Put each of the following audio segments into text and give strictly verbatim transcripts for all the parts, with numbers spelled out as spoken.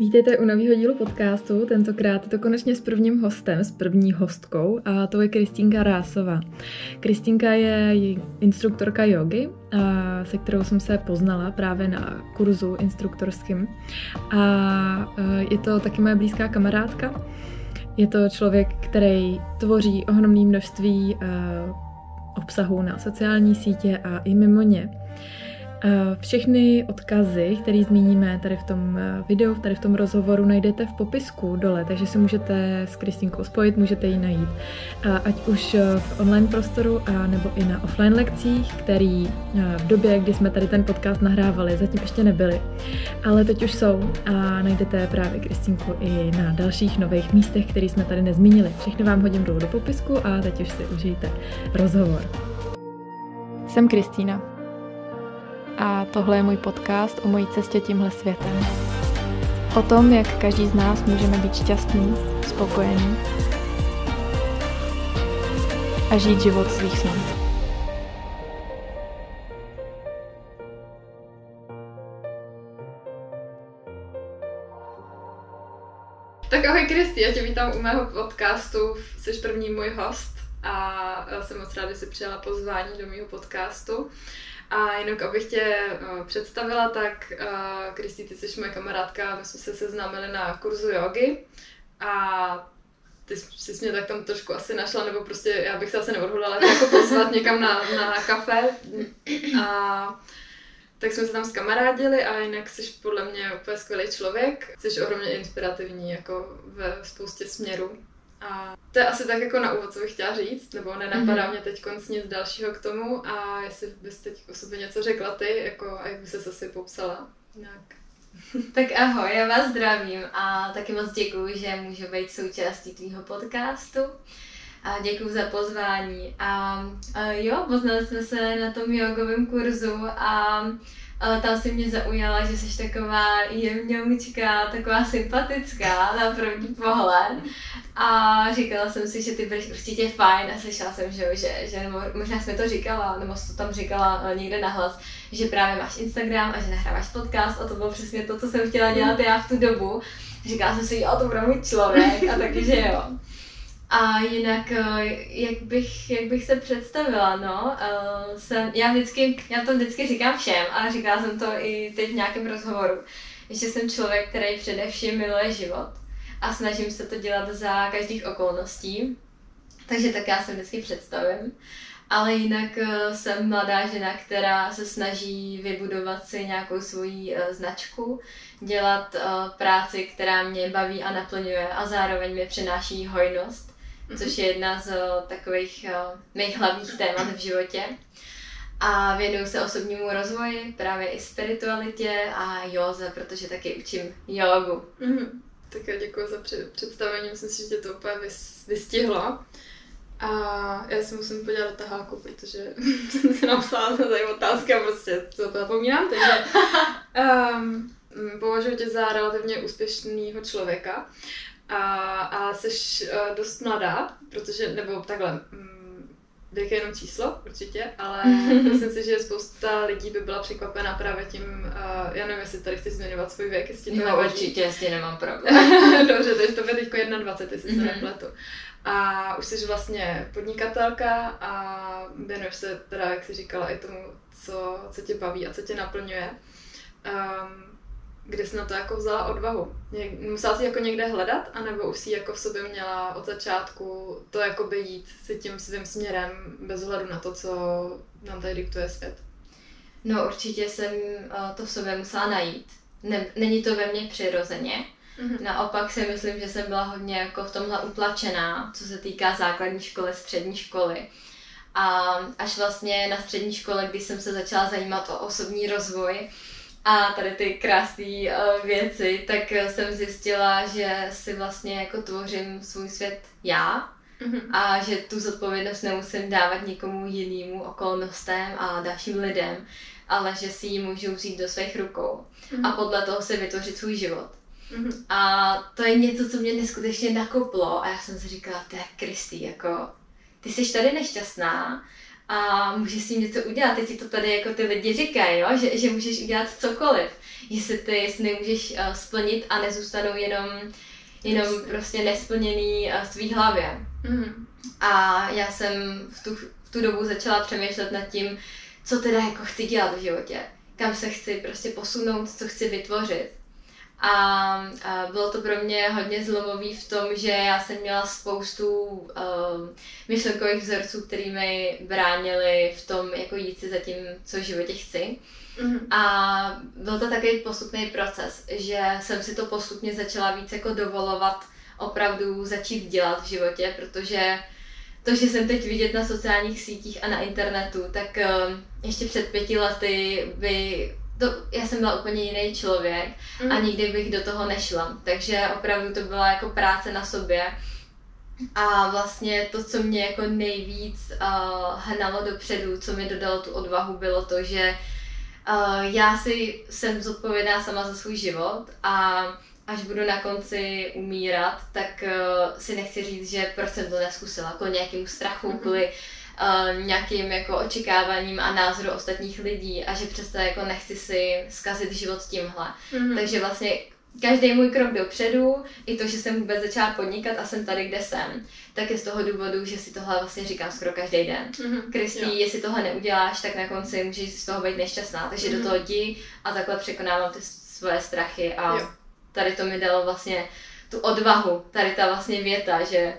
Vítejte u nového dílu podcastu, tentokrát je to konečně s prvním hostem, s první hostkou, a to je Kristínka Rásová. Kristínka je instruktorka jogy, se kterou jsem se poznala právě na kurzu instruktorským, a je to taky moje blízká kamarádka. Je to člověk, který tvoří ohromné množství obsahu na sociální sítě a i mimo ně. Všechny odkazy, které zmíníme tady v tom videu, tady v tom rozhovoru, najdete v popisku dole, takže se můžete s Kristínkou spojit, můžete ji najít. Ať už v online prostoru, a nebo i na offline lekcích, které v době, kdy jsme tady ten podcast nahrávali, zatím ještě nebyly. Ale teď už jsou a najdete právě Kristínku i na dalších nových místech, které jsme tady nezmínili. Všechny vám hodím dolů do popisku a teď už si užijte rozhovor. Jsem Kristína. A tohle je můj podcast o mojí cestě tímhle světem. O tom, jak každý z nás můžeme být šťastný, spokojený a žít život svých snů. Tak ahoj Kristi, já tě vítám u mého podcastu, jsi první můj host a jsem moc ráda, že jsi přijala pozvání do mého podcastu. A jinak, abych tě uh, představila, tak uh, Kristí, ty jsi moje kamarádka, my jsme se seznámili na kurzu jogy a ty jsi mě tak tam trošku asi našla, nebo prostě já bych se asi neodhodlala jako pozvat někam na, na kafe. A tak jsme se tam zkamarádili a jinak jsi podle mě úplně skvělý člověk. Jsi ohromně inspirativní jako ve spoustě směrů. A to je asi tak jako na úvod, co bych chtěla říct, nebo nenapadá mm-hmm. mě teď nic dalšího k tomu, a jestli bys teď o sobě něco řekla ty, jako, a jak bys se zase popsala nějak. Tak ahoj, já vás zdravím a taky moc děkuju, že můžu být součástí tvýho podcastu a děkuju za pozvání. A, a jo, poznali jsme se na tom jogovém kurzu a ale tam si mě zaujala, že jsi taková jemňoučka, taková sympatická na první pohled. A říkala jsem si, že ty budeš určitě fajn, a slyšela jsem, že, že, že možná jsi mi to říkala, nebo jsi to tam říkala někde nahlas, že právě máš Instagram a že nahráváš podcast, a to bylo přesně to, co jsem chtěla dělat já v tu dobu. Říkala jsem si, jo, to bude můj člověk, a taky, že jo. A jinak, jak bych, jak bych se představila, no, jsem, já vždycky, já to vždycky říkám všem, ale říkala jsem to i teď v nějakém rozhovoru, že jsem člověk, který především miluje život a snažím se to dělat za každých okolností, takže tak já se vždycky představím. Ale jinak jsem mladá žena, která se snaží vybudovat si nějakou svoji značku, dělat práci, která mě baví a naplňuje a zároveň mi přináší hojnost, což je jedna z o, takových o, mých hlavních témat v životě. A věnuju se osobnímu rozvoji, právě i spiritualitě a józe, protože taky učím jógu. Mm-hmm. Tak já děkuji za představení, myslím si, že tě to úplně vystihlo. A já si musím podívat do tahálku, protože jsem si napsala tady otázky a prostě to zapomínám. Takže um, považuji tě za relativně úspěšného člověka. A, a jsi uh, dost mladá, protože, nebo takhle, mm, věk je jenom číslo, určitě, ale myslím si, že spousta lidí by byla překvapená právě tím, uh, já nevím, jestli tady chceš zmiňovat svůj věk, jestli to nevadí. No určitě, jestli nemám problém. Dobře, takže to je teďko dvacet jedna, jestli se nepletu. A už jsi vlastně podnikatelka a věnuješ se teda, jak jsi říkala, i tomu, co, co tě baví a co tě naplňuje. Um, Kde jsi na to jako vzala odvahu? Musela jsi jako někde hledat, anebo už jsi jako v sobě měla od začátku to jakoby jít si tím svým směrem bez ohledu na to, co nám tady diktuje svět? No určitě jsem to v sobě musela najít. Ne, není to ve mně přirozeně. Mm-hmm. Naopak si myslím, že jsem byla hodně jako v tomhle utlačená, co se týká základní školy, střední školy. A až vlastně na střední škole, když jsem se začala zajímat o osobní rozvoj, a tady ty krásné uh, věci, tak jsem zjistila, že si vlastně jako tvořím svůj svět já mm-hmm. a že tu zodpovědnost nemusím dávat nikomu jinému, okolnostem a dalším lidem, ale že si ji můžu vzít do svých rukou mm-hmm. a podle toho si vytvořit svůj život. Mm-hmm. A to je něco, co mě neskutečně nakoplo a já jsem si říkala, to je Kristý, jako ty jsi tady nešťastná, a můžeš si něco udělat. Teď ti to tady jako ty lidi říkají, jo? Že, že můžeš udělat cokoliv, jestli ty jestli nemůžeš uh, splnit a nezůstanou jenom, jenom prostě nesplněný uh, svý hlavě. Mm. A já jsem v tu, v tu dobu začala přemýšlet nad tím, co teda jako chci dělat v životě, kam se chci prostě posunout, co chci vytvořit. A, a bylo to pro mě hodně zlomový v tom, že já jsem měla spoustu uh, myšlenkových vzorců, které mi bránily v tom, jako jít si za tím, co v životě chci. Mm-hmm. A byl to takový postupný proces, že jsem si to postupně začala víc jako dovolovat opravdu začít dělat v životě, protože to, že jsem teď vidět na sociálních sítích a na internetu, tak uh, ještě před pěti lety by To, já jsem byla úplně jiný člověk mm. a nikdy bych do toho nešla, takže opravdu to byla jako práce na sobě a vlastně to, co mě jako nejvíc uh, hnalo dopředu, co mi dodalo tu odvahu, bylo to, že uh, já si jsem zodpovědná sama za svůj život a až budu na konci umírat, tak uh, si nechci říct, že proč jsem to neskusila, kvůli nějakému strachu, kvůli mm-hmm. nějakým jako očekáváním a názoru ostatních lidí a že přesto jako nechci si zkazit život tímhle. Mm-hmm. Takže vlastně každý můj krok dopředu, i to, že jsem vůbec začala podnikat a jsem tady, kde jsem, tak je z toho důvodu, že si tohle vlastně říkám skoro každý den. Mm-hmm. Kristý, jo. Jestli tohle neuděláš, tak na konci můžeš z toho být nešťastná, takže mm-hmm. do toho jdi a takhle překonávám ty svoje strachy a jo. tady to mi dalo vlastně tu odvahu, tady ta vlastně věta, že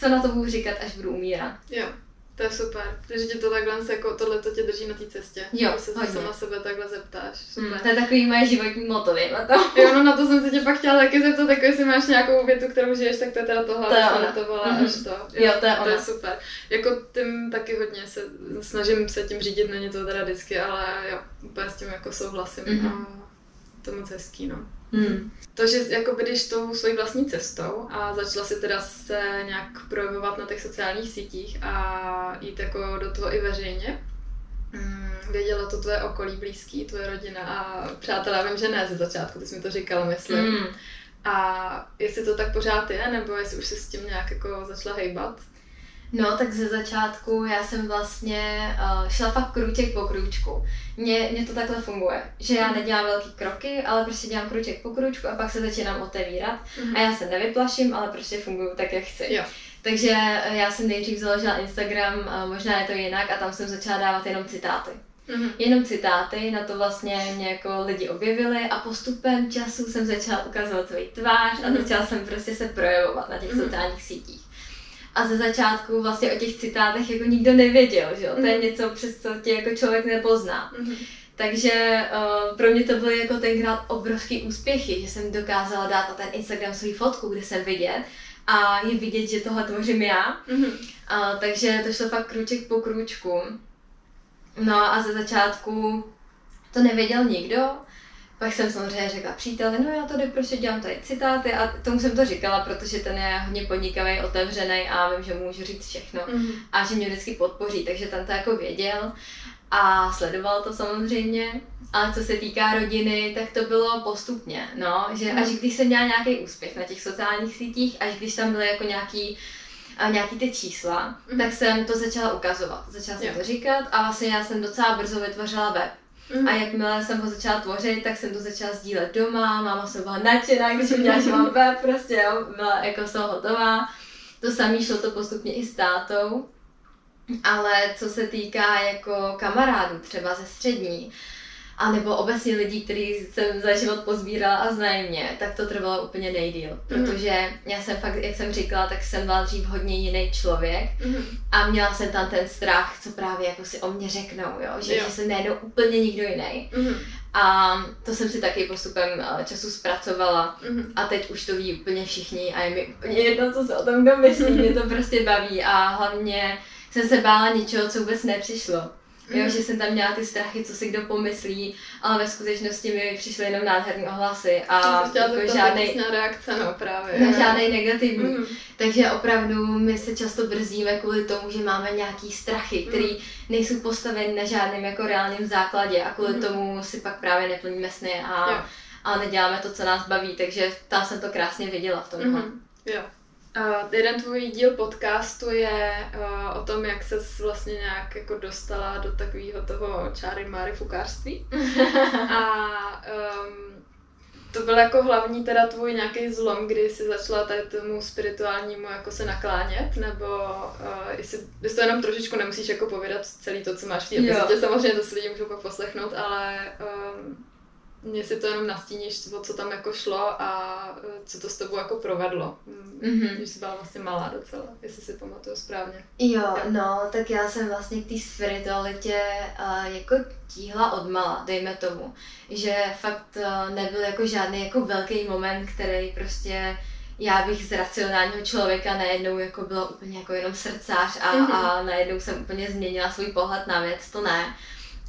co na to budu říkat, až budu umírat. Jo. To je super, že tě to takhle, jako tohleto tě drží na té cestě, jo, se sama sebe takhle zeptáš, super. Mm, to je takový moje životní motto, vím na to. Jo, no na to jsem se tě pak chtěla taky zeptat, jako jestli máš nějakou větu, kterou žiješ, tak to je teda tohle, to, to volá mm-hmm. až to. Jo, jo, to je ona. To je super, jako tím taky hodně se snažím se tím řídit, není to teda vždycky, ale jo, úplně s tím jako souhlasím mm-hmm. a to moc hezký, no. Hmm. To, že jako jdeš tou svojí vlastní cestou a začala si teda se nějak projevovat na těch sociálních sítích a jít jako do toho i veřejně, hmm, vědělo to tvoje okolí blízký, tvoje rodina a přátelé, vím, že ne ze začátku, ty jsi mi to říkala, myslím. Hmm. A jestli to tak pořád je, nebo jestli už jsi s tím nějak jako začala hejbat? No, tak ze začátku já jsem vlastně uh, šla fakt krůček po krůčku. Mně, mně to takhle funguje, že já nedělám velký kroky, ale prostě dělám krůček po krůčku a pak se začínám otevírat. Mm-hmm. A já se nevyplaším, ale prostě funguju tak, jak chci. Jo. Takže já jsem nejdřív založila Instagram, uh, možná je to jinak, a tam jsem začala dávat jenom citáty. Mm-hmm. Jenom citáty, na to vlastně mě jako lidi objevili a postupem času jsem začala ukazovat svoji tvář mm-hmm. a začala jsem prostě se projevovat na těch mm-hmm. sociálních sítích. A ze začátku vlastně o těch citátech jako nikdo nevěděl, že jo? Mm. To je něco, přes co tě jako člověk nepozná. Mm. Takže uh, pro mě to byly jako tenkrát obrovský úspěchy, že jsem dokázala dát na ten Instagram svou fotku, kde jsem vidět a je vidět, že tohle tvořím já. Mm. Uh, takže to šlo fakt krůček po krůčku. No a ze začátku to nevěděl nikdo. Pak jsem samozřejmě řekla příteli, no já tady prostě dělám tady citáty a tomu jsem to říkala, protože ten je hodně podnikavý, otevřený a vím, že můžu říct všechno mm-hmm. a že mě vždycky podpoří, takže tam to jako věděl a sledoval to samozřejmě. Ale co se týká rodiny, tak to bylo postupně, no, že mm-hmm. až když jsem měla nějaký úspěch na těch sociálních sítích, až když tam byly jako nějaký a nějaký ty čísla, mm-hmm. tak jsem to začala ukazovat, začala jsem jo. to říkat a vlastně já jsem docela brzo vytvořila web. Mm. A jakmile jsem ho začala tvořit, tak jsem to začala sdílet doma, máma se byla nadšená, když měla, že mám web, prostě jo, byla jako jsem hotová. To samé šlo to postupně i s tátou, ale co se týká jako kamarádů třeba ze střední, anebo obecně lidí, který jsem za život pozbírala a znají mě, tak to trvalo úplně nejdýl, protože já jsem fakt, jak jsem říkala, tak jsem byla dřív hodně jiný člověk a měla jsem tam ten strach, co právě jako si o mě řeknou, jo? Že, jo. že jsem nejednou úplně nikdo jiný. Mm. A to jsem si taky postupem času zpracovala a teď už to ví úplně všichni a je mi úplně jedno, co se o tom domyslí, mě to prostě baví a hlavně jsem se bála něčeho, co vůbec nepřišlo. Jo, že jsem tam měla ty strachy, co si kdo pomyslí, ale ve skutečnosti mi přišly jenom nádherné ohlasy a jako žádnej, reakce, no, právě, ne, žádnej negativní. Mm. Takže opravdu my se často brzdíme kvůli tomu, že máme nějaký strachy, které mm. nejsou postaveny na žádném jako reálném základě a kvůli mm. tomu si pak právě neplníme sny a, a neděláme to, co nás baví, takže tam jsem to krásně viděla v tomhle. Mm. Jo. Uh, jeden tvůj díl podcastu je uh, o tom, jak ses vlastně nějak jako dostala do takového toho čáry máry fukárství. A um, to byl jako hlavní teda tvůj nějaký zlom, kdy jsi začala tady tomu spirituálnímu jako se naklánět, nebo uh, jestli, jestli to jenom trošičku nemusíš jako povědat celý to, co máš v té, samozřejmě to si lidi můžou pak poslechnout, ale um, mně si to jenom nastíníš, o co tam jako šlo a co to s tebou jako provedlo. Mm-hmm. Když jsi byla vlastně malá docela, jestli si pamatuju správně. Jo, tak. No, tak já jsem vlastně k té spiritualitě uh, jako tíhla od mala, dejme tomu. Že fakt uh, nebyl jako žádný jako velký moment, který prostě já bych z racionálního člověka najednou jako bylo úplně jako jenom srdcář a, mm-hmm. a najednou jsem úplně změnila svůj pohled na věc, to ne.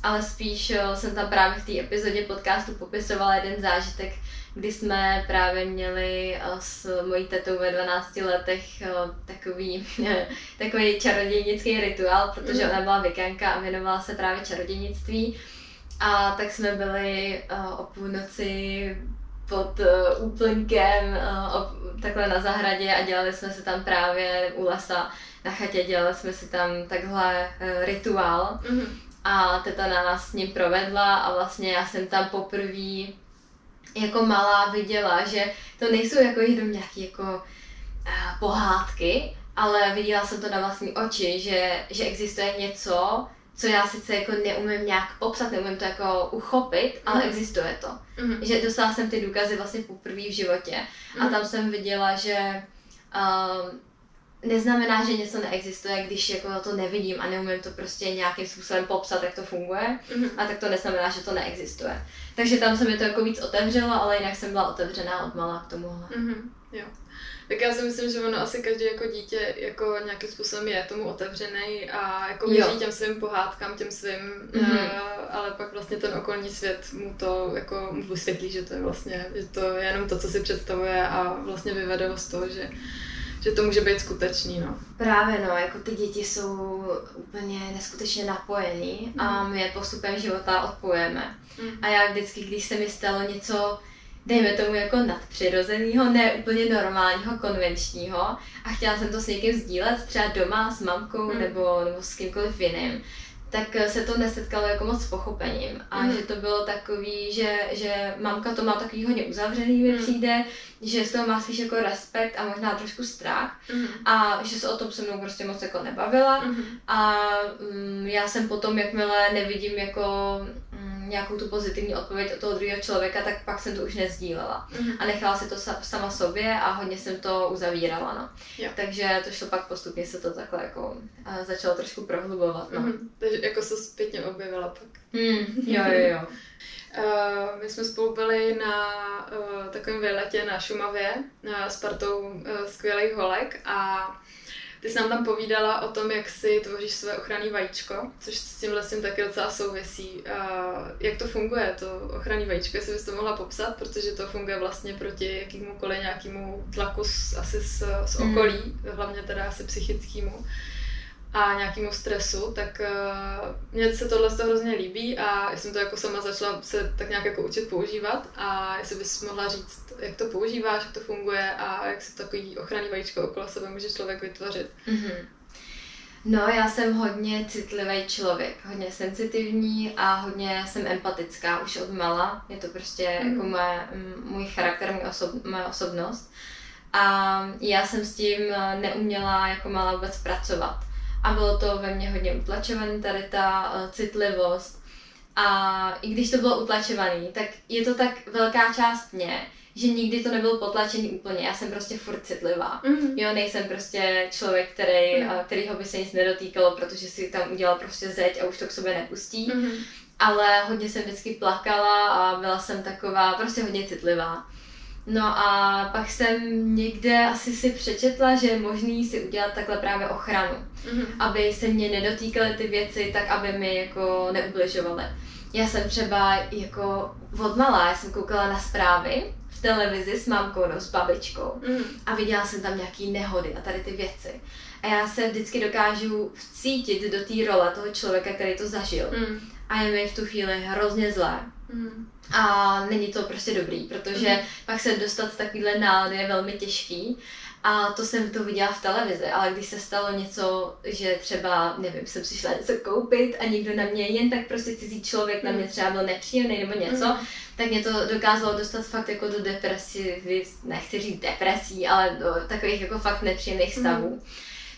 Ale spíš jsem tam právě v té epizodě podcastu popisovala jeden zážitek, kdy jsme právě měli s mojí tetou ve dvanácti letech takový, takový čarodějnický rituál, protože ona byla vikanka a věnovala se právě čarodějnictví. A tak jsme byli o půlnoci pod úplňkem takhle na zahradě a dělali jsme se tam právě u lesa na chatě, dělali jsme si tam takhle rituál. Mm-hmm. A teta nás s ním provedla a vlastně já jsem tam poprvé jako malá viděla, že to nejsou jako jenom nějaké jako pohádky, ale viděla jsem to na vlastní oči, že, že existuje něco, co já sice jako neumím nějak popsat, neumím to jako uchopit, ale mm. existuje to. Mm. Že dostala jsem ty důkazy vlastně poprvé v životě mm. a tam jsem viděla, že um, neznamená, že něco neexistuje, když jako to nevidím a neumím to prostě nějakým způsobem popsat, jak to funguje, mm-hmm. a tak to neznamená, že to neexistuje. Takže tam se mi to jako víc otevřelo, ale jinak jsem byla otevřená od mala k tomuhle. Mm-hmm. Jo. Tak já si myslím, že ono asi každý jako dítě jako nějakým způsobem je tomu otevřený a jako věří těm svým pohádkám, těm svým, mm-hmm. uh, ale pak vlastně ten okolní svět mu to jako mu vysvětlí, že to je vlastně, že to je jenom to, co si představuje a vlastně vyvede ho z toho, že že to může být skutečný, no. Právě, no, jako ty děti jsou úplně neskutečně napojený mm. a my je postupem života odpojeme. Mm. A já vždycky, když se mi stalo něco, dejme tomu jako nadpřirozenýho, ne úplně normálního, konvenčního a chtěla jsem to s někým sdílet, třeba doma s mamkou mm. nebo, nebo s kýmkoliv jiným, tak se to nesetkalo jako moc s pochopením a mm. že to bylo takový, že, že mamka to má takový hodně uzavřený, mi mm. přijde, že z toho má spíš jako respekt a možná trošku strach mm. a že se o tom se mnou prostě moc jako nebavila mm. a um, já jsem potom, jakmile nevidím jako um, nějakou tu pozitivní odpověď od toho druhého člověka, tak pak jsem to už nezdílela mm. a nechala si to sama sobě a hodně jsem to uzavírala, no. Jo. Takže to šlo pak postupně, se to takhle jako uh, začalo trošku prohlubovat, no. Mm. Takže jako se zpětně objevila pak. Mm. Jo, jo, jo. Uh, my jsme spolu byli na uh, takovém výletě na Šumavě uh, s partou uh, skvělých holek a ty jsi nám tam povídala o tom, jak si tvoříš své ochranné vajíčko, což s tímhle s tím taky docela souvisí. Uh, jak to funguje, to ochranné vajíčko, jestli bys to mohla popsat, protože to funguje vlastně proti jakýmukoliv nějakému tlaku z, asi z, z okolí, mm. hlavně teda asi psychickému a nějakému stresu, tak uh, mně se tohle to hrozně líbí a já jsem to jako sama začala se tak nějak jako učit používat a jestli bys mohla říct, jak to používáš, jak to funguje a jak se takový ochranný vajíčko okolo sebe může člověk vytvořit. Mm-hmm. No, já jsem hodně citlivý člověk, hodně senzitivní a hodně jsem empatická už od mala, je to prostě mm-hmm. jako moje, můj charakter, můj osob, moje osobnost a já jsem s tím neuměla jako malá vůbec pracovat. A bylo to ve mně hodně utlačované, tady ta uh, citlivost. A i když to bylo utlačované, tak je to tak velká část mě, že nikdy to nebylo potlačený úplně. Já jsem prostě furt citlivá. Mm. Jo, nejsem prostě člověk, který, mm. uh, kterýho by se nic nedotýkalo, protože si tam udělal prostě zeď a už to k sobě nepustí. Mm. Ale hodně jsem vždycky plakala a byla jsem taková prostě hodně citlivá. No a pak jsem někde asi si přečetla, že je možný si udělat takhle právě ochranu, mm-hmm. aby se mě nedotýkaly ty věci, tak aby mi jako neubližovaly. Já jsem třeba jako odmala, já jsem koukala na zprávy v televizi s mámkou, no, s babičkou mm-hmm. a viděla jsem tam nějaký nehody a tady ty věci. A já se vždycky dokážu vcítit do té role toho člověka, který to zažil mm-hmm. a je mi v tu chvíli hrozně zlé. Mm. A není to prostě dobrý, protože mm. pak se dostat z takovýhle nálady je velmi těžký A to jsem to viděla v televizi, ale když se stalo něco, že třeba, nevím, jsem přišla něco koupit a někdo na mě, jen tak prostě cizí člověk na mě třeba byl nepříjemný nebo něco, mm. tak mě to dokázalo dostat fakt jako do depresí, nechci říct depresí, ale do takových jako fakt nepříjemných stavů. Mm.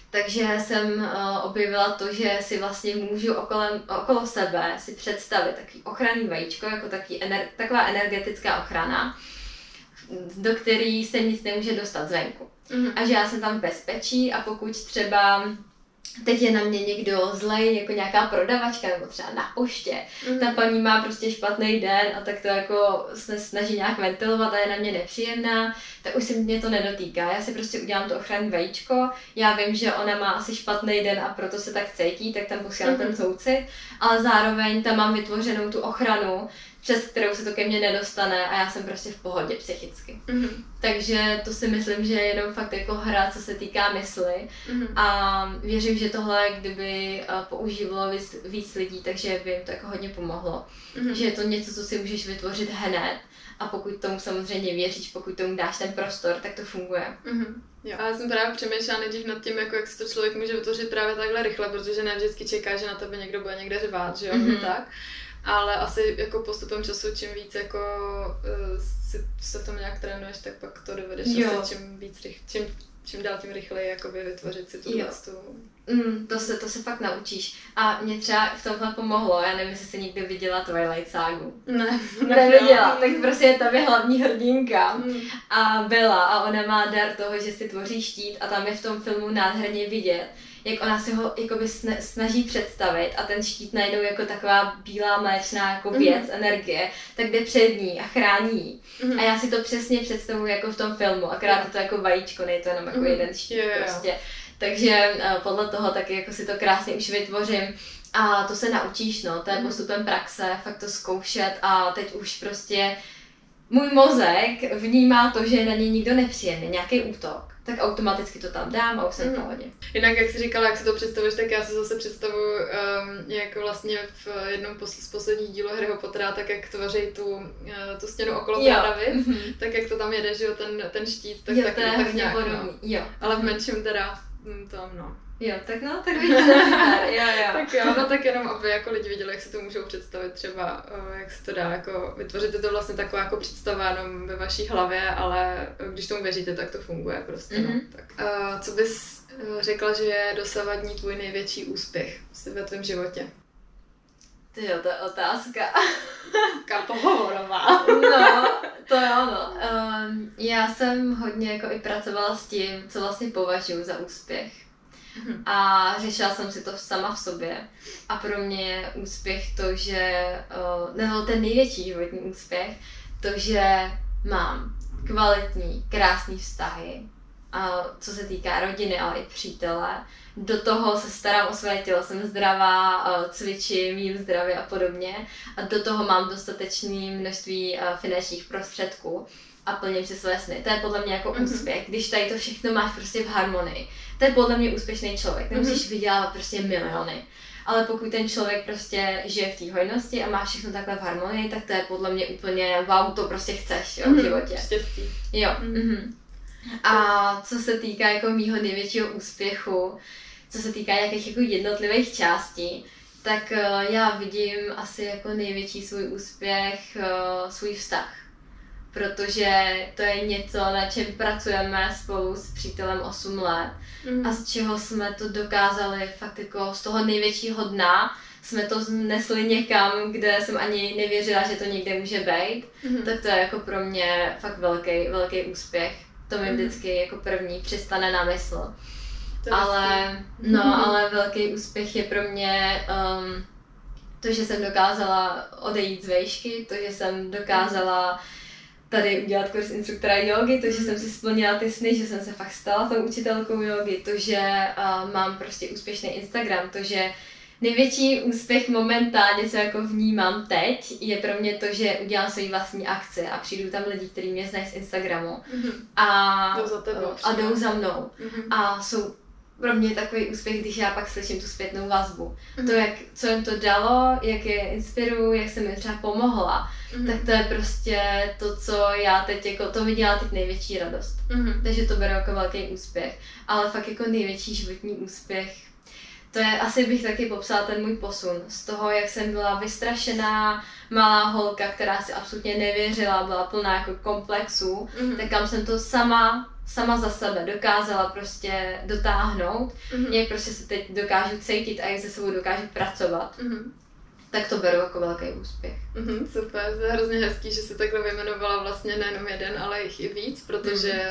Takže jsem objevila to, že si vlastně můžu okolem, okolo sebe si představit takový ochranný vajíčko, jako takový ener, taková energetická ochrana, do který se nic nemůže dostat zvenku. Mm. A že já jsem tam v bezpečí a pokud třeba teď je na mě někdo zlej, jako nějaká prodavačka nebo třeba na poště, mm. ta paní má prostě špatný den a tak to jako se snaží nějak ventilovat a je na mě nepříjemná, tak už se mě to nedotýká. Já si prostě udělám to ochranné vajíčko, já vím, že ona má asi špatný den a proto se tak cítí, tak tam posílám mm. ten soucit, ale zároveň tam mám vytvořenou tu ochranu, přes kterou se to ke mně nedostane a já jsem prostě v pohodě psychicky. Mm-hmm. Takže to si myslím, že je jenom fakt jako hra, co se týká mysli. Mm-hmm. A věřím, že tohle kdyby používalo víc, víc lidí, takže by jim to jako hodně pomohlo. Mm-hmm. Že je to něco, co si můžeš vytvořit hned a pokud tomu samozřejmě věříš, pokud tomu dáš ten prostor, tak to funguje. Mm-hmm. Jo. A já jsem právě přemýšlela nejdřív nad tím, jako jak si to člověk může vytvořit právě takhle rychle, protože ne vždycky čeká, že na tebe někdo bude někde řvát, že jo, mm-hmm. tak. Ale asi jako postupem času, čím víc jako si se v tom nějak trénuješ, tak pak to dovedeš asi čím víc rychle, čím, čím dál tím rychleji jakoby vytvořit si tu vlastu. Mm, to, se, to se fakt naučíš. A mě třeba v tomhle pomohlo, já nevím, jestli jsi někdy viděla Twilight Ságu. Ne, neviděla. Tak prostě je tam je hlavní hrdinka mm. a Bella a ona má dar toho, že si tvoří štít a tam je v tom filmu nádherně vidět, jak ona si ho jakoby snaží představit a ten štít najednou jako taková bílá mléčná jako věc, mm. energie, tak jde před ní a chrání ji. Mm. A já si to přesně představuji jako v tom filmu, akorát yeah. to jako vajíčko, nejde to jenom jako mm. jeden štít yeah. prostě. Takže podle toho taky jako si to krásně už vytvořím a to se naučíš, no, to je postupem praxe, fakt to zkoušet a teď už prostě můj mozek vnímá to, že je na něj nikdo nepříjemný, nějaký útok, tak automaticky to tam dám a už jsem v pohodě. Jinak, jak jsi říkala, jak si to představuješ, tak já si zase představuji, um, jak vlastně v jednom z posledních dílů Harryho Pottera, tak jak tvoří tu, uh, tu stěnu okolo právic, tak jak to tam jede, že jo, ten, ten štít, tak jo, taky, tak, tak nějak, no. Jo. Ale v menším teda tam, no. Jo, tak no, tak vidíte. jo, jo. Tak jo, no tak jenom, aby jako lidi viděli, jak se to můžou představit třeba, jak se to dá jako vytvořit. Je to vlastně taková jako představa jenom ve vaší hlavě, ale když tomu věříte, tak to funguje prostě, mm-hmm. no. Tak. Uh, co bys řekla, že je dosavadní tvůj největší úspěch ve tvém životě? Tyjo, to je otázka. Taká pohovorová. No, to je ono. Um, já jsem hodně jako i pracovala s tím, co vlastně považuji za úspěch. Hmm. A řešila jsem si to sama v sobě. A pro mě je úspěch to, že, uh, nebo ten největší životní úspěch, to, že mám kvalitní, krásný vztahy, a co se týká rodiny, ale i přítele. Do toho se starám o své tělo, jsem zdravá, cvičím, jím zdravě a podobně. A do toho mám dostatečné množství finančních prostředků a plním si své sny. To je podle mě jako mm-hmm. úspěch, když tady to všechno máš prostě v harmonii. To je podle mě úspěšný člověk, nemusíš mm-hmm. vydělávat prostě miliony. Ale pokud ten člověk prostě žije v té hojnosti a má všechno takhle v harmonii, tak to je podle mě úplně wow, to prostě chceš, jo, v životě. Mm-hmm. Štěstí. Jo. Mm-hmm. A co se týká jako mýho největšího úspěchu, co se týká nějakých jako jednotlivých částí, tak já vidím asi jako největší svůj úspěch, svůj vztah. Protože to je něco, na čem pracujeme spolu s přítelem osm let mm. a z čeho jsme to dokázali fakt jako z toho největšího dna jsme to znesli někam, kde jsem ani nevěřila, že to někde může být, mm. tak to je jako pro mě fakt velký, velký úspěch. To mi vždycky jako první přistane na mysl. Ale, no, ale velký úspěch je pro mě um, to, že jsem dokázala odejít z vejšky, to, že jsem dokázala tady udělat kurz instruktora jógy, to, že jsem si splnila ty sny, že jsem se fakt stala tou učitelkou jógy, to, že uh, mám prostě úspěšný Instagram, to, že největší úspěch momentálně, co jako vnímám teď, je pro mě to, že udělám svoji vlastní akci a přijdu tam lidi, kteří mě znají z Instagramu a, mm-hmm. a, jdou, za tebe, a jdou za mnou mm-hmm. a jsou pro mě je takový úspěch, když já pak slyším tu zpětnou vazbu. Mm-hmm. To, jak, co jim to dalo, jak je inspiruju, jak jsem jim třeba pomohla, mm-hmm. tak to je prostě to, co já teď, jako to mi dělá teď největší radost. Mm-hmm. Takže to beru jako velký úspěch. Ale fakt jako největší životní úspěch, to je, asi bych taky popsala ten můj posun. Z toho, jak jsem byla vystrašená, malá holka, která si absolutně nevěřila, byla plná jako komplexů, mm-hmm. tak kam jsem to sama sama za sebe dokázala prostě dotáhnout, mm-hmm. jak prostě se teď dokážu cítit a jak se sebou dokážu pracovat, mm-hmm. tak to beru jako velký úspěch. Mm-hmm, super, to je hrozně hezký, že se takhle vyjmenovala vlastně nejenom jeden, ale jich i víc, protože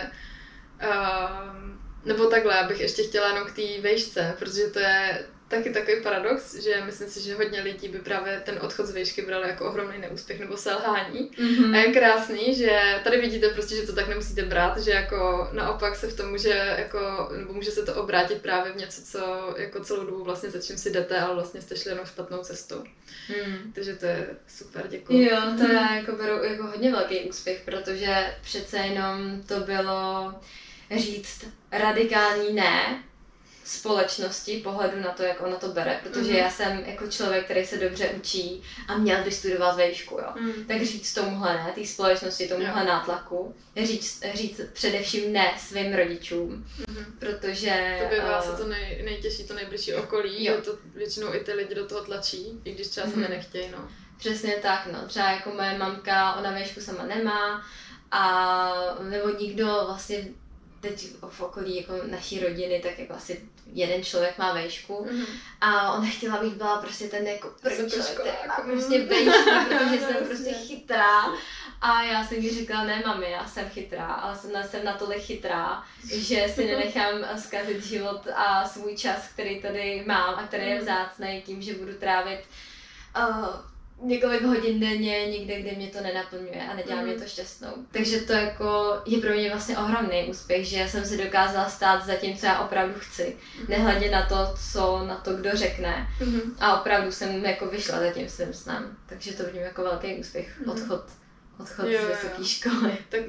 mm-hmm. uh, nebo takhle, já bych ještě chtěla jenom k té vejšce, protože to je taky takový paradox, že myslím si, že hodně lidí by právě ten odchod z výšky bralo jako ohromný neúspěch nebo selhání. Mm-hmm. A je krásný, že tady vidíte prostě, že to tak nemusíte brát, že jako naopak se v tom může jako, nebo může se to obrátit právě v něco, co jako celou dobu vlastně za čím si jdete, ale vlastně jste šli jenom špatnou cestou. Mm. Takže to je super, děkuji. Jo, to je jako, beru, jako hodně velký úspěch, protože přece jenom to bylo říct radikální ne, společnosti, pohledu na to, jak ona to bere, protože mm. já jsem jako člověk, který se dobře učí a měl by studovat vejšku, jo. Mm. Tak říct tomuhle ne, té společnosti, tomuhle no. nátlaku, říct, říct především ne svým rodičům, mm-hmm. protože... To bývá uh, se to nej, nejtěžší, to nejbližší okolí, jo. To většinou i ty lidi do toho tlačí, i když třeba se mm. nechtějí, no. Přesně tak, no. Třeba jako moje mamka, ona vejšku sama nemá a nebo nikdo vlastně teď v okolí jako naší rodiny, tak jako asi jeden člověk má vejšku mm. a ona chtěla být byla prostě ten jako první člověk, který má prostě vejšku, protože jsem prostě chytrá a já jsem jí řekla, ne mami, já jsem chytrá, ale jsem, jsem natolik chytrá, že si nenechám zkazit život a svůj čas, který tady mám a který je vzácný tím, že budu trávit uh, několik hodin denně někde, kde mě to nenaplňuje a nedělá mm. mě to šťastnou. Takže to jako je pro mě vlastně ohromný úspěch, že jsem se dokázala stát za tím, co já opravdu chci. Mm. Nehledě na to, co na to kdo řekne. Mm. A opravdu jsem jako vyšla za tím svým snem. Takže to vnímám jako velký úspěch, mm. odchod, odchod jo, z vysoké školy. Tak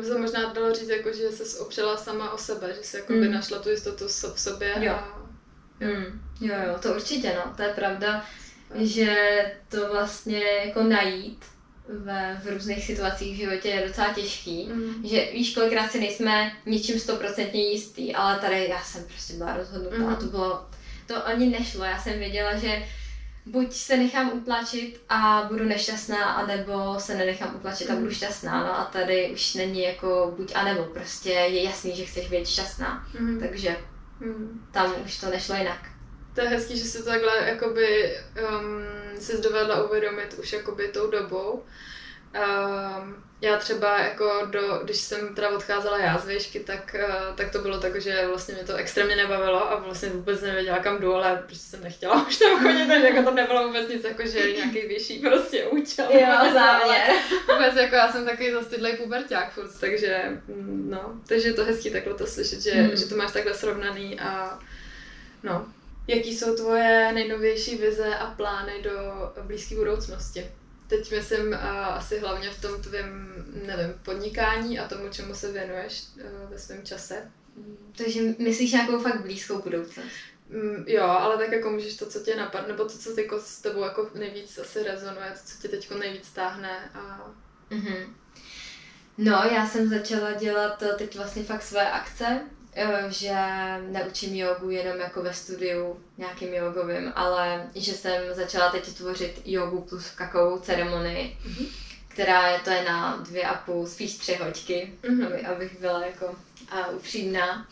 by se možná dalo říct, jako, že jsi opřela sama o sebe, že jsi jako mm. našla tu jistotu v sobě. Jo. A... Mm. jo, jo, to určitě, no, to je pravda. Že to vlastně jako najít v, v různých situacích v životě je docela těžký, mm. že víš, kolikrát si nejsme ničím stoprocentně jistý, ale tady já jsem prostě byla rozhodnutá mm. a to bylo, to ani nešlo, já jsem věděla, že buď se nechám utlačit a budu nešťastná, anebo se nenechám utlačit a budu šťastná, no a tady už není jako buď anebo, prostě je jasný, že chceš být šťastná, mm. takže mm. tam už to nešlo jinak. To je hezký, že se takhle jakoby um, se dovedla uvědomit už jakoby tou dobou. Um, já třeba jako do, když jsem teda odcházela já z výšky, tak, uh, tak to bylo tak, že vlastně mě to extrémně nebavilo a vlastně vůbec nevěděla kam jdu, ale prostě jsem nechtěla už tam chodit, takže jako to nebylo vůbec nic jako, že nějaký vyšší prostě účel. Jo, závěr. Vůbec jako já jsem takový zastydlej puberťák furt, takže no, takže je to hezký takhle to slyšet, že, mm. že to máš takhle srovnaný a no. Jaký jsou tvoje nejnovější vize a plány do blízké budoucnosti? Teď myslím uh, asi hlavně v tom tvém, nevím, podnikání a tomu, čemu se věnuješ uh, ve svém čase. Takže myslíš nějakou fakt blízkou budoucnost? Mm, jo, ale tak jako můžeš to, co tě napadne, nebo to, co jako s tebou jako nejvíc asi rezonuje, to, co tě teď nejvíc táhne a... Mm-hmm. No, já jsem začala dělat teď vlastně fakt své akce, že neučím jogu jenom jako ve studiu nějakým jogovým, ale že jsem začala teď tvořit jogu plus kakaovou ceremonii, mm-hmm. která je, to je na dvě a půl, spíš tři hoďky, mm-hmm. aby, abych byla jako uh, upřímná.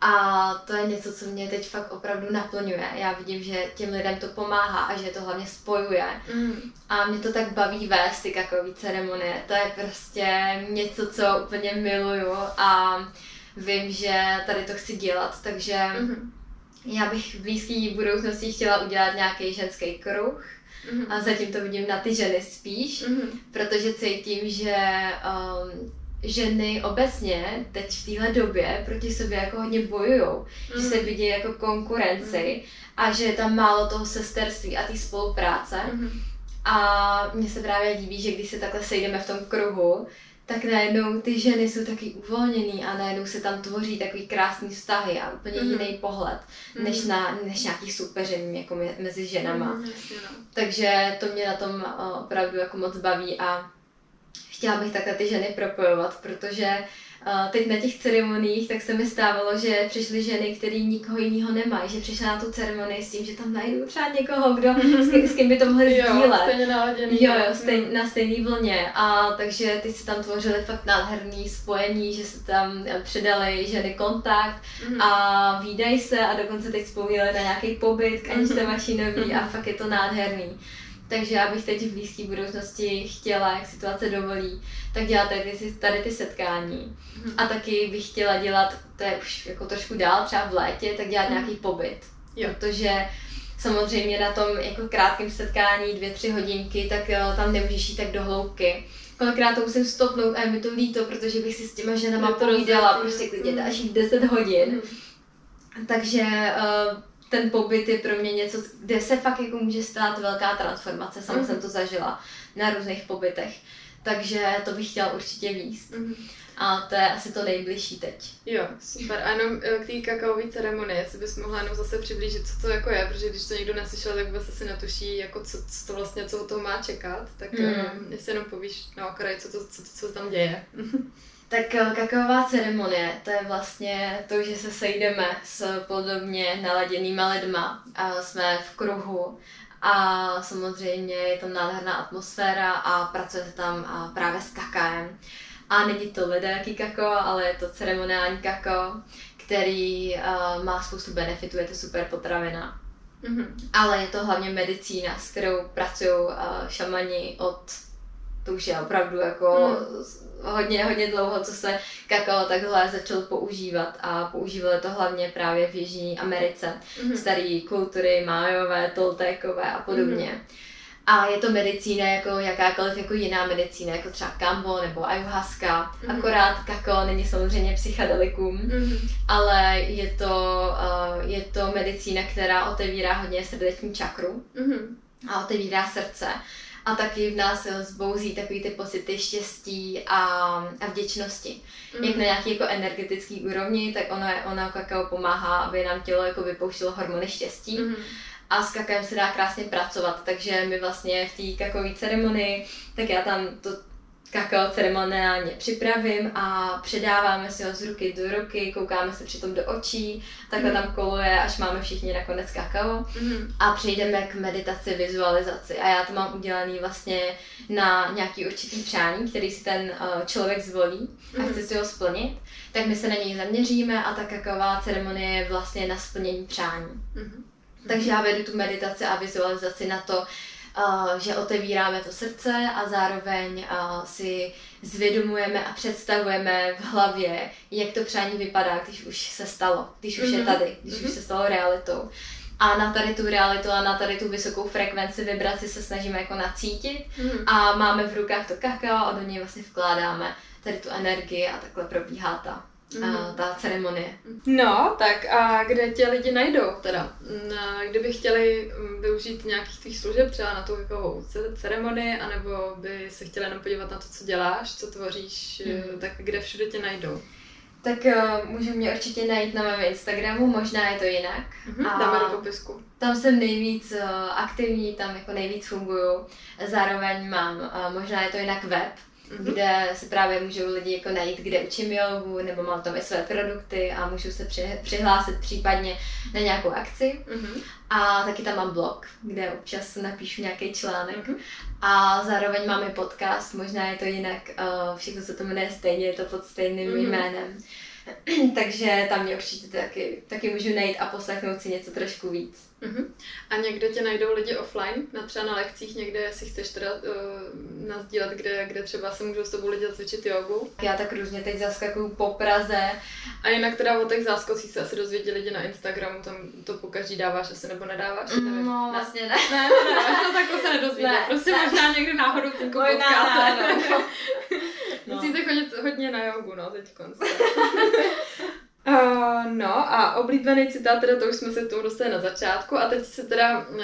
A to je něco, co mě teď fakt opravdu naplňuje. Já vidím, že těm lidem to pomáhá a že to hlavně spojuje. Mm. A mě to tak baví vést ty kakaové ceremonie. To je prostě něco, co úplně miluju a vím, že tady to chci dělat, takže mm-hmm. já bych v blízké budoucnosti chtěla udělat nějaký ženský kruh mm-hmm. a zatím to vidím na ty ženy spíš, mm-hmm. protože cítím, že um, ženy obecně teď v téhle době proti sobě jako hodně bojujou, mm-hmm. že se vidí jako konkurenci mm-hmm. a že je tam málo toho sesterství a té spolupráce mm-hmm. a mně se právě líbí, že když se takhle sejdeme v tom kruhu, tak najednou ty ženy jsou taky uvolněný a najednou se tam tvoří takový krásný vztahy a úplně mm. jiný pohled, mm. než, na, než nějaký soupeření jako me, mezi ženama. Mm, Takže to mě na tom opravdu jako moc baví a chtěla bych takhle ty ženy propojovat, protože teď na těch ceremoniích tak se mi stávalo, že přišly ženy, které nikoho jiného nemají, že přišla na tu ceremonii s tím, že tam najdou třeba někoho, kdo, s, kým, s kým by to mohli sdílet. Stejně naladěný. Jo, jo, stejn, na stejné vlně. A takže teď se tam tvořily fakt nádherný spojení, že se tam předali ženy kontakt mm-hmm. a vídají se a dokonce teď spolu jeli na nějaký pobyt k Aničce Mašínový mm-hmm. a fakt je to nádherný. Takže já bych teď v blízké budoucnosti chtěla, jak situace dovolí, tak dělat tady, tady ty setkání. Mm. A taky bych chtěla dělat, to je už jako trošku dál, třeba v létě, tak dělat mm. nějaký pobyt. Jo. Protože samozřejmě na tom jako krátkém setkání, dvě, tři hodinky, tak jo, tam nemůžeš jít tak do hloubky. Kolikrát to musím stopnout a je mi to líto, protože bych si s těma ženama povídala, prostě klidně až jít deset hodin. Mm. Takže uh, ten pobyt je pro mě něco, kde se fakt jako může stát velká transformace. Sama mm-hmm. jsem to zažila na různých pobytech, takže to bych chtěla určitě víc. Mm-hmm. A to je asi to nejbližší teď. Jo, super. A jenom k té kakaové ceremonii, jestli bys mohla jenom zase přiblížit, co to jako je, protože když to někdo neslyšel, tak vůbec asi netuší, jako co, co to vlastně, co toho má čekat, tak mm-hmm. jestli jenom povíš na okraj, co to, co, co tam děje. Tak kakaová ceremonie, to je vlastně to, že se sejdeme s podobně naladěnýma lidma a jsme v kruhu a samozřejmě je tam nádherná atmosféra a pracuje se tam právě s kakaem. A není to ledajaký kakao, ale je to ceremoniální kakao, který má spoustu benefitů, je to super potravina. Mm-hmm. Ale je to hlavně medicína, s kterou pracují šamani od... To už je opravdu jako hmm. hodně, hodně dlouho, co se kakao takhle začal používat a používali to hlavně právě v Jižní Americe. Hmm. Staré kultury, májové, toltékové a podobně. Hmm. A je to medicína jako jakákoliv jako jiná medicína, jako třeba kambo nebo ayahuasca. Mm-hmm. Akorát kakao není samozřejmě psychedelikum, mm-hmm. ale je to, je to medicína, která otevírá hodně srdeční čakru mm-hmm. a otevírá srdce. A taky v nás zbouzí takový ty pocity štěstí a, a vděčnosti. Mm. Jak na nějaký jako energetický úrovni, tak ono, ono kakao pomáhá, aby nám tělo jako vypouštilo hormony štěstí. Mm. A s kakaem se dá krásně pracovat, takže my vlastně v té kakaové ceremonii, tak já tam to kakao ceremoniálně připravím a předáváme si ho z ruky do ruky, koukáme se přitom do očí, takhle mm. tam koluje, až máme všichni nakonec kakao mm. a přejdeme k meditaci, vizualizaci a já to mám udělaný vlastně na nějaký určitý přání, který si ten člověk zvolí a chce si ho splnit, tak my se na něj zaměříme a ta kakaová ceremonie je vlastně na splnění přání. Mm. Takže já vedu tu meditaci a vizualizaci na to, že otevíráme to srdce a zároveň si zvědomujeme a představujeme v hlavě, jak to přání vypadá, když už se stalo, když už mm-hmm. je tady, když mm-hmm. už se stalo realitou. A na tady tu realitu a na tady tu vysokou frekvenci vibraci se snažíme jako nacítit mm-hmm. a máme v rukách to kakao a do něj vlastně vkládáme tady tu energii a takhle probíhá ta, mm-hmm. ta ceremonie. No, tak a kde tě lidi najdou teda? Kdyby chtěli využít nějakých tvých služeb třeba na tu takovou ceremonii, anebo by se chtěla jenom podívat na to, co děláš, co tvoříš, mm. tak kde všude tě najdou? Tak uh, můžu mě určitě najít na mém Instagramu, možná je to jinak. Mm-hmm, dáme do popisku. Tam jsem nejvíc uh, aktivní, tam jako nejvíc funguju. Zároveň mám, uh, možná je to jinak web, mm-hmm. kde se právě můžou lidi jako najít, kde učím jogu, nebo mám tam i své produkty a můžu se při, přihlásit případně na nějakou akci. Mm-hmm. A taky tam mám blog, kde občas napíšu nějaký článek. Mm-hmm. A zároveň mám i podcast, možná je to jinak, všechno se to jmenuje stejně, je to pod stejným mm-hmm. jménem. Takže tam mě určitě taky, taky můžu najít a poslechnout si něco trošku víc. Uh-huh. A někde tě najdou lidi offline, na třeba na lekcích někde, jestli chceš teda uh, nasdílet, kde, kde třeba se můžou s tobou lidi cvičit jogu. Já tak různě teď zaskakuju po Praze. A jinak teda o těch záskocích se asi dozvědí lidi na Instagramu, tam to pokaždý dáváš asi nebo nedáváš? Nevím. No, vlastně ne. Ne, ne, ne, to takhle se nedozvíde, ne, prostě ne. Možná někde náhodou tenkou potkáte. No, no. Musíte chodit hodně na jogu, no, teď konce. Uh, no a oblíbený citát, teda to už jsme se k tomu dostali na začátku a teď se teda uh,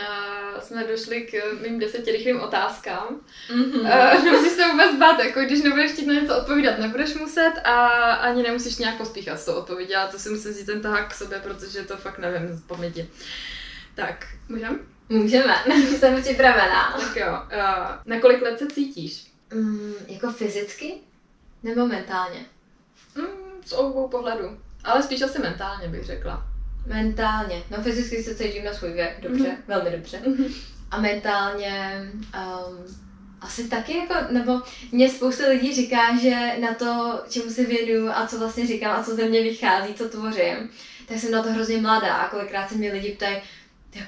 jsme došli k mým deseti rychlým otázkám. Mm-hmm. Uh, nemusíš se vůbec bát, jako když nebudeš chtít na něco odpovídat, nebudeš muset a ani nemusíš nějak pospíchat s tou odpovědí, ale to si musím vzít ten tahák k sobě, protože to fakt nevím z paměti. Tak, můžeme? Můžeme, jsem připravená. Tak jo, uh, na kolik let se cítíš? Mm, jako fyzicky? Ne momentálně? Mm, z obou pohledů. Ale spíš asi mentálně bych řekla. Mentálně. No fyzicky se cítím na svůj věk, dobře, mm-hmm. velmi dobře. Mm-hmm. A mentálně um, asi taky jako, nebo mě spousta lidí říká, že na to, čemu se věnuju a co vlastně říkám a co ze mě vychází, co tvořím, tak jsem na to hrozně mladá a kolikrát se mě lidi ptají,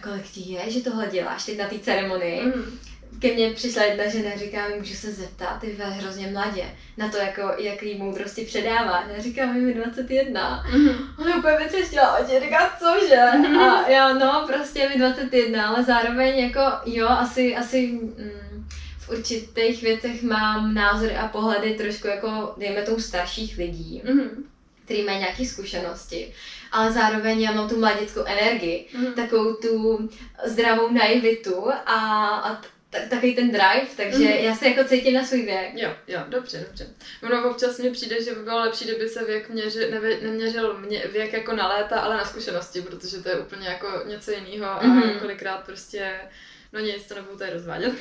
kolik ti je, že tohle děláš teď na té ceremonii. Mm. Ke mně přišla jedna žena a říká mi, můžu se zeptat, ty byla hrozně mladě, na to, jako, jaký moudrosti předává. Já říkám, mi dvacet jedna. Mm-hmm. Ona úplně vytřeštila oči, říká, cože? Mm-hmm. A já, no, prostě mi dvacet jedna, ale zároveň, jako, jo, asi, asi mm, v určitých věcech mám názory a pohledy trošku, jako, dejme tomu, starších lidí. Mm-hmm. Který mají nějaké zkušenosti, ale zároveň já mám tu mladickou energii, mm. takovou tu zdravou naivitu a, a t- takový ten drive, takže mm. já se jako cítím na svůj věk. Jo, jo, dobře, dobře. Ono občas mi přijde, že by bylo lepší, kdyby se věk měři, nevě, neměřil mě, věk jako na léta, ale na zkušenosti, protože to je úplně jako něco jiného a mm. kolikrát prostě, no nic, to nebudu tady rozvádět.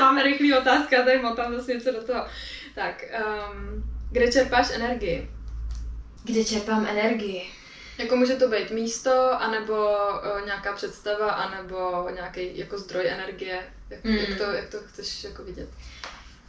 Máme rychlý otázka, tady motám zase něco do toho. Tak, um, kde čerpáš energii? Kde čerpám energii? Jako může to být místo, anebo uh, nějaká představa, anebo nějaký jako zdroj energie. Jak, mm. jak, to, jak to chceš jako vidět?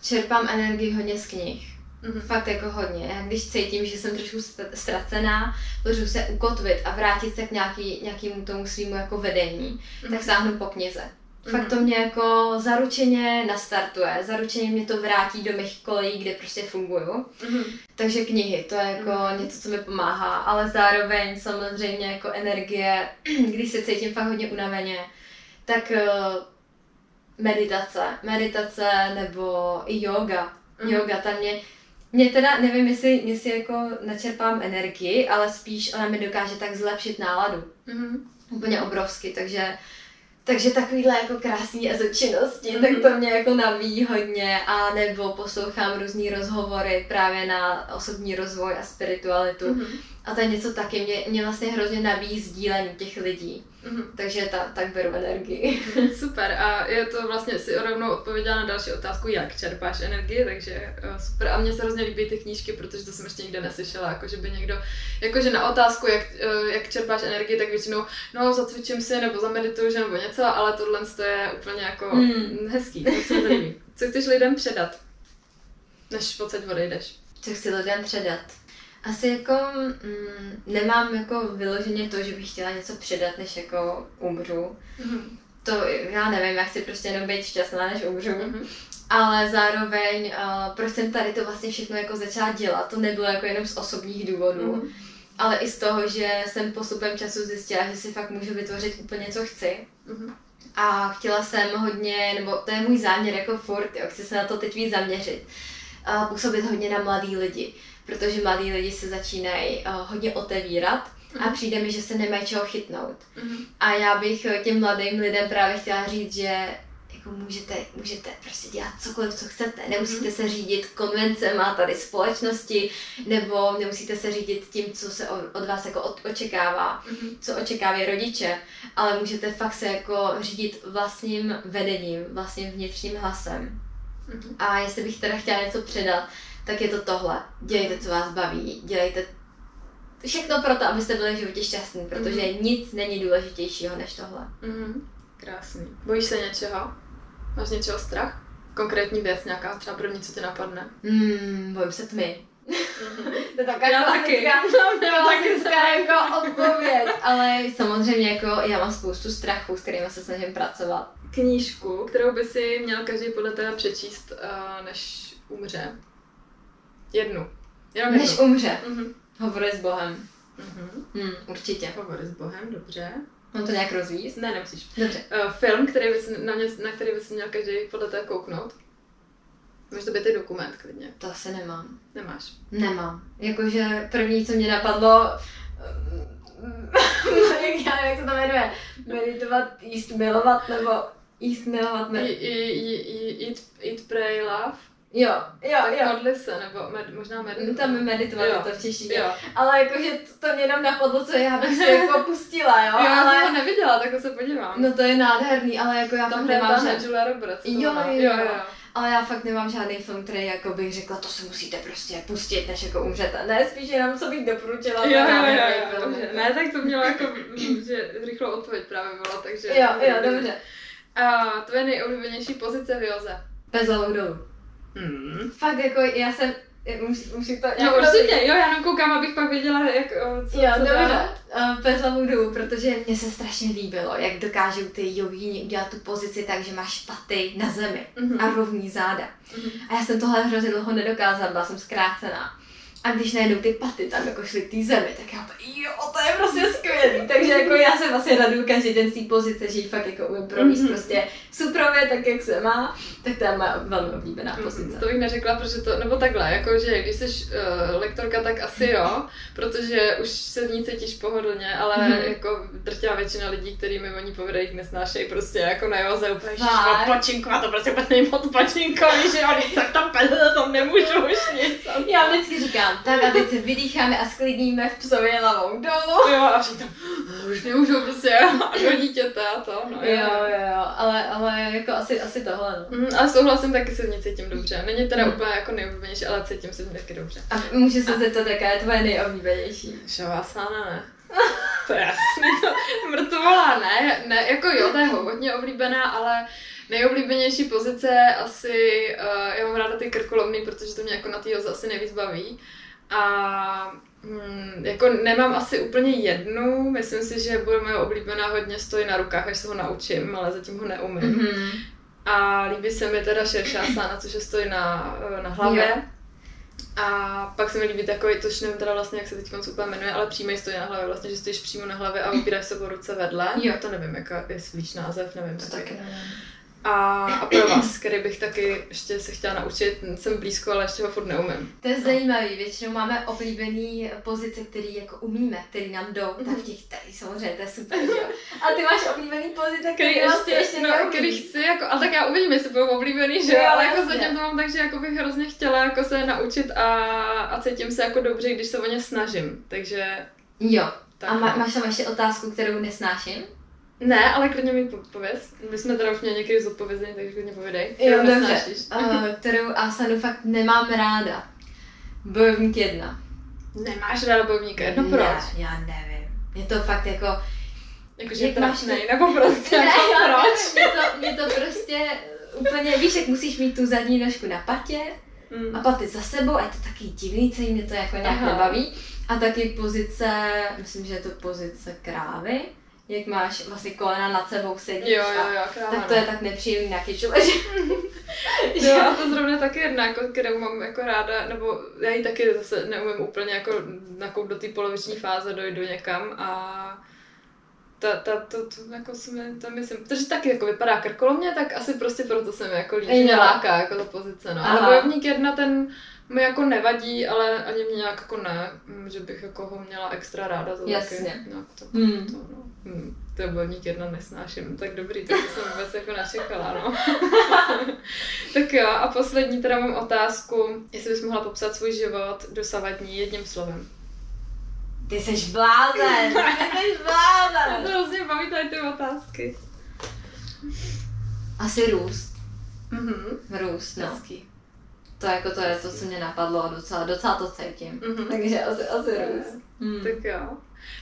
Čerpám energii hodně z knih. Mm-hmm. Fakt jako hodně. Já když cítím, že jsem trošku ztracená, potřebuji se ukotvit a vrátit se k nějaký, nějakému tomu svýmu jako vedení, mm-hmm. tak sáhnu po knize. Mm-hmm. Fakt to mě jako zaručeně nastartuje, zaručeně mě to vrátí do mých kolejí, kde prostě funguju. Mm-hmm. Takže knihy, to je jako mm-hmm. něco, co mi pomáhá, ale zároveň samozřejmě jako energie, když se cítím fakt hodně unaveně, tak uh, meditace, meditace nebo i yoga. Mm-hmm. Yoga, ta mě, mě teda nevím, jestli, jestli jako načerpám energii, ale spíš ona mi dokáže tak zlepšit náladu. Mm-hmm. Úplně obrovsky, takže Takže takovýhle jako krásný ezočinnosti, mm-hmm. tak to mě jako nabíjí hodně, a nebo poslouchám různý rozhovory právě na osobní rozvoj a spiritualitu. Mm-hmm. A to je něco taky, mě, mě vlastně hrozně nabíjí sdílení těch lidí, mm-hmm. takže ta, tak beru energii. Super, a je to vlastně, si rovnou odpověděla na další otázku, jak čerpáš energii, takže super. A mně se hrozně líbí ty knížky, protože to jsem ještě nikde neslyšela, jakože by někdo, jakože na otázku, jak, jak čerpáš energii, tak většinou, no zacvičím si, nebo zamedituju, že nebo něco, ale tohle je úplně jako mm. hezký, tak se to líbí. Co chceš lidem předat, než odsaď odejdeš? Co chci lidem předat? Asi jako mm, nemám jako vyloženě to, že bych chtěla něco předat, než jako umřu. Mm-hmm. To já nevím, já chci prostě jenom být šťastná, než umřu. Mm-hmm. Ale zároveň, uh, proč jsem tady to vlastně všechno jako začala dělat, to nebylo jako jenom z osobních důvodů. Mm-hmm. Ale i z toho, že jsem postupem času zjistila, že si fakt můžu vytvořit úplně co chci. Mm-hmm. A chtěla jsem hodně, nebo to je můj záměr jako furt, jo, chci se na to teď víc zaměřit. A působit hodně na mladý lidi. Protože mladí lidi se začínají uh, hodně otevírat a přijde mi, že se nemají čeho chytnout. Mm. A já bych těm mladým lidem právě chtěla říct, že jako můžete, můžete prostě dělat cokoliv, co chcete. Nemusíte se řídit konvencema tady společnosti, nebo nemusíte se řídit tím, co se od vás jako očekává, mm. co očekávají rodiče, ale můžete fakt se jako řídit vlastním vedením, vlastním vnitřním hlasem. Mm. A jestli bych teda chtěla něco předat, tak je to tohle. Dělejte, co vás baví, dělejte všechno pro to, abyste byli v životě šťastní, protože mm-hmm. nic není důležitějšího než tohle. Mm-hmm. Krásný. Bojíš se něčeho? Máš něčeho strach? Konkrétní věc nějaká, třeba první, co tě napadne? Mm, bojím se tmy. Mm-hmm. To je taková klasická, klasická jako odpověď, ale samozřejmě jako já mám spoustu strachu, s kterými se snažím pracovat. Knížku, kterou by si měl každý podle tebe přečíst, než umře? Jednu. Jenom jednu. Než umře. Mm-hmm. Hovory s Bohem. Mm-hmm. Mm, určitě. Hovory s Bohem, dobře. Mám to nějak rozvíjet? Ne, nemusíš. Dobře. Uh, film, který bys, na, mě, na který bys měl každý podle toho kouknout? Může to být i dokument klidně. To asi nemám. Nemáš? Nemám. Jakože první, co mě napadlo, já nevím, jak se to jmenuje, meditovat, jíst, milovat, nebo jíst, milovat, ne? Eat, Pray, Love. Jo, jo, tak jo. Modlit se, nebo med, možná meditovat. Tam meditovat jo. To v češtině. Ale jakože to, to mě jenom napadlo, co já bych se jako pustila, jo? Já ale... jsem to neviděla, tak se podívám. No to je nádherný, ale jako já tam nemám žádný. Jo, jo, jo, jo. Ale já fakt nemám žádný film, který jako bych řekla, to se musíte prostě pustit, než jako umřete. Ne, spíš jenom co bych doporučila. Jo, jo, jo, jo, dobře. Ne, tak to mělo jako, že rychlou odpověď právě byla, takže... Jo, jo, dobře. A tvoje nejoblíbenější pozice v józe? Bez hlavou dolů. Hmm. Fakt jako já jsem, musím musí to... No určitě, jo, já jenom koukám, abych pak věděla, jak, co, jo, co dá. Bez hlavou dolů, protože mně se strašně líbilo, jak dokážou ty jogíni udělat tu pozici tak, že máš paty na zemi mm-hmm. a rovný záda. Mm-hmm. A já jsem tohle hrozně dlouho nedokázala, byla jsem zkrácená. A když najednou ty paty tam jako šly k té zemi, tak já jo, to je prostě skvělý. Takže jako já se vlastně raduju každý den z té pozice, že ji fakt jako umím provést mm-hmm. prostě suprově, tak jak se má, tak to je moje velmi oblíbená pozice. To bych neřekla, protože to, nebo takhle, jako že když jsi uh, lektorka, tak asi jo, protože už se v ní cítíš pohodlně, ale mm-hmm. jako drtivá většina lidí, který mi oni povedají, nesnášejí prostě jako na józe úplně pačinku, a to prostě není moc pačinkový, že oni tak tam pehle, tam nemůžu už nic. Já vždycky říkám, tak a teď se vydýcháme a sklidníme v psově hlavou dolů. Jo, a přitom už nemůžu prostě do dítěte a to, no jo. Jo, jo, ale, ale jako asi, asi tohle, no. Mm, a souhlasím, taky se v ní cítím dobře. Není teda mm. úplně jako nejoblíbenější, ale cítím se v ní taky dobře. A může se zeptat, jaká je tvoje nejoblíbenější? Šavasána, ne? To je jasný, to mrtvola, ne? Ne, jako jo, ta je hodně oblíbená, ale nejoblíbenější pozice asi, uh, já mám ráda ty krkolomný, protože to mě jako na té józe asi nejvíc baví. A hmm, jako nemám asi úplně jednu, myslím si, že bude moje oblíbená hodně stojí na rukách, až se ho naučím, ale zatím ho neumím. Mm-hmm. A líbí se mi teda šeršásána, což je stojí na, na hlavě. Jo. A pak se mi líbí takový, což nevím teda vlastně, jak se teď konc úplně jmenuje, ale přímej stojí na hlavě, vlastně, že stojíš přímo na hlavě a vybíráš sebou ruce vedle. Jo. To nevím, jaká je svůj název, nevím. To taky nevím. A, a pro vás, který bych taky ještě se chtěla naučit, jsem blízko, ale ještě ho furt neumím. To je zajímavý, většinou máme oblíbený pozice, který jako umíme, který nám jdou, tak těch tady samozřejmě, to je super, jo. A ty máš oblíbený pozice, který ještě, ještě no, který chci, jako, a tak já uvidím, jestli budou oblíbený, že jo, ale jako zatím to mám tak, že jako bych hrozně chtěla jako se naučit a, a cítím se jako dobře, když se o ně snažím, takže... Jo, tak, a má, máš tam ještě otázku, kterou nesnáším? Ne, ale klidně mi pověz. My jsme teda už měli někdy zodpovězení, takže klidně povědej. Jo, dobře. Uh, kterou asanu fakt nemám ráda. Bojovník jedna. Nemáš ráda bojovníka jedna? No, proč? Já nevím. Je to fakt jako... Jakože jak trapnej, to... nebo prostě ne, jako ne, proč? Mě to, mě to prostě úplně, víš, jak musíš mít tu zadní nožku na patě mm. a paty za sebou a je to taky divný, celý mě to jako nějak Aha. nebaví. A taky pozice, myslím, že je to pozice krávy. Jak máš vlastně kolena nad sebou sedíš, jo, jo, jo, kráva, tak to je tak nepříjemný na kyču, že... Jo, a to zrovna taky jedna, jako, kterou mám jako ráda, nebo já ji taky zase neumím úplně jako nakouk do té poloviční fáze dojdu někam a... Ta, ta, to, to, jako si mi, to myslím, protože taky jako vypadá krkolomně, tak asi prostě proto se mi jako líbí, mě láká jako ta pozice, no. Aha. Ale bojovník jedna, ten mi jako nevadí, ale ani mě nějak jako ne, že bych jako ho měla extra ráda za taky nějak to, hmm. to, no. Hmm, to je bojovník jedna nesnáším, tak dobrý, to jsem vůbec jako načekala, no. Tak jo, a poslední teda mám otázku, jestli bys mohla popsat svůj život dosavadní jedním slovem. Ty seš blázen, ty seš blázen. Já to hrozně baví tady ty otázky. Asi růst. Mhm. Růst, no. Hezky. To jako to je to, co mě napadlo, docela, docela to cítím. Mhm. Takže asi, asi růst. Hmm. Tak jo.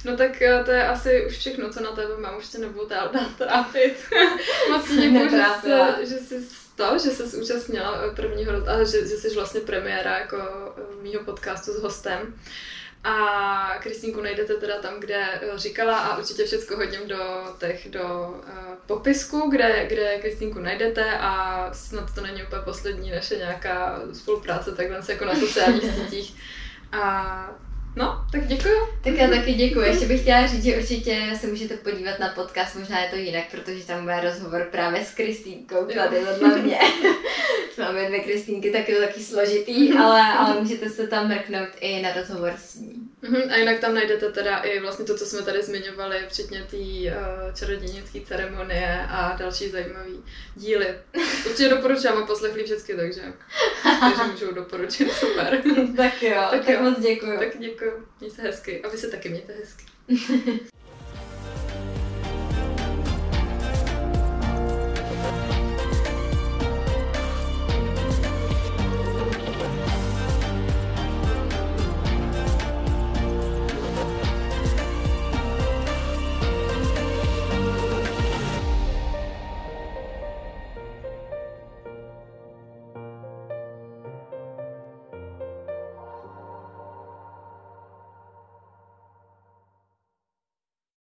No tak to je asi už všechno, co na tebe mám, už tě nebudu dál trápit. Moc děkuji, že jsi, že jsi to, že jsi účastnila prvního, a že, že jsi vlastně premiéra jako mýho podcastu s hostem. A Kristínku najdete teda tam, kde říkala a určitě všechno hodím do, těch, do uh, popisku, kde, kde Kristínku najdete a snad to není úplně poslední naše nějaká spolupráce takhle se jako na sociálních sítích. A no, tak děkuju. Tak já taky děkuju. Ještě bych chtěla říct, že určitě se můžete podívat na podcast, možná je to jinak, protože tam bude rozhovor právě s Kristínkou, tady vedle mě. Máme dvě Kristínky, tak je to taky složitý, ale, ale můžete se tam mrknout i na rozhovor s ní. Mm-hmm. A jinak tam najdete teda i vlastně to, co jsme tady zmiňovali, včetně té uh, čarodějnické ceremonie a další zajímavé díly. Určitě doporučám a poslechli všechny, takže, takže můžou doporučit, super. Tak jo, tak, tak jo. Moc děkuju. Tak děkuju, měj se hezky a vy se taky mějte hezky.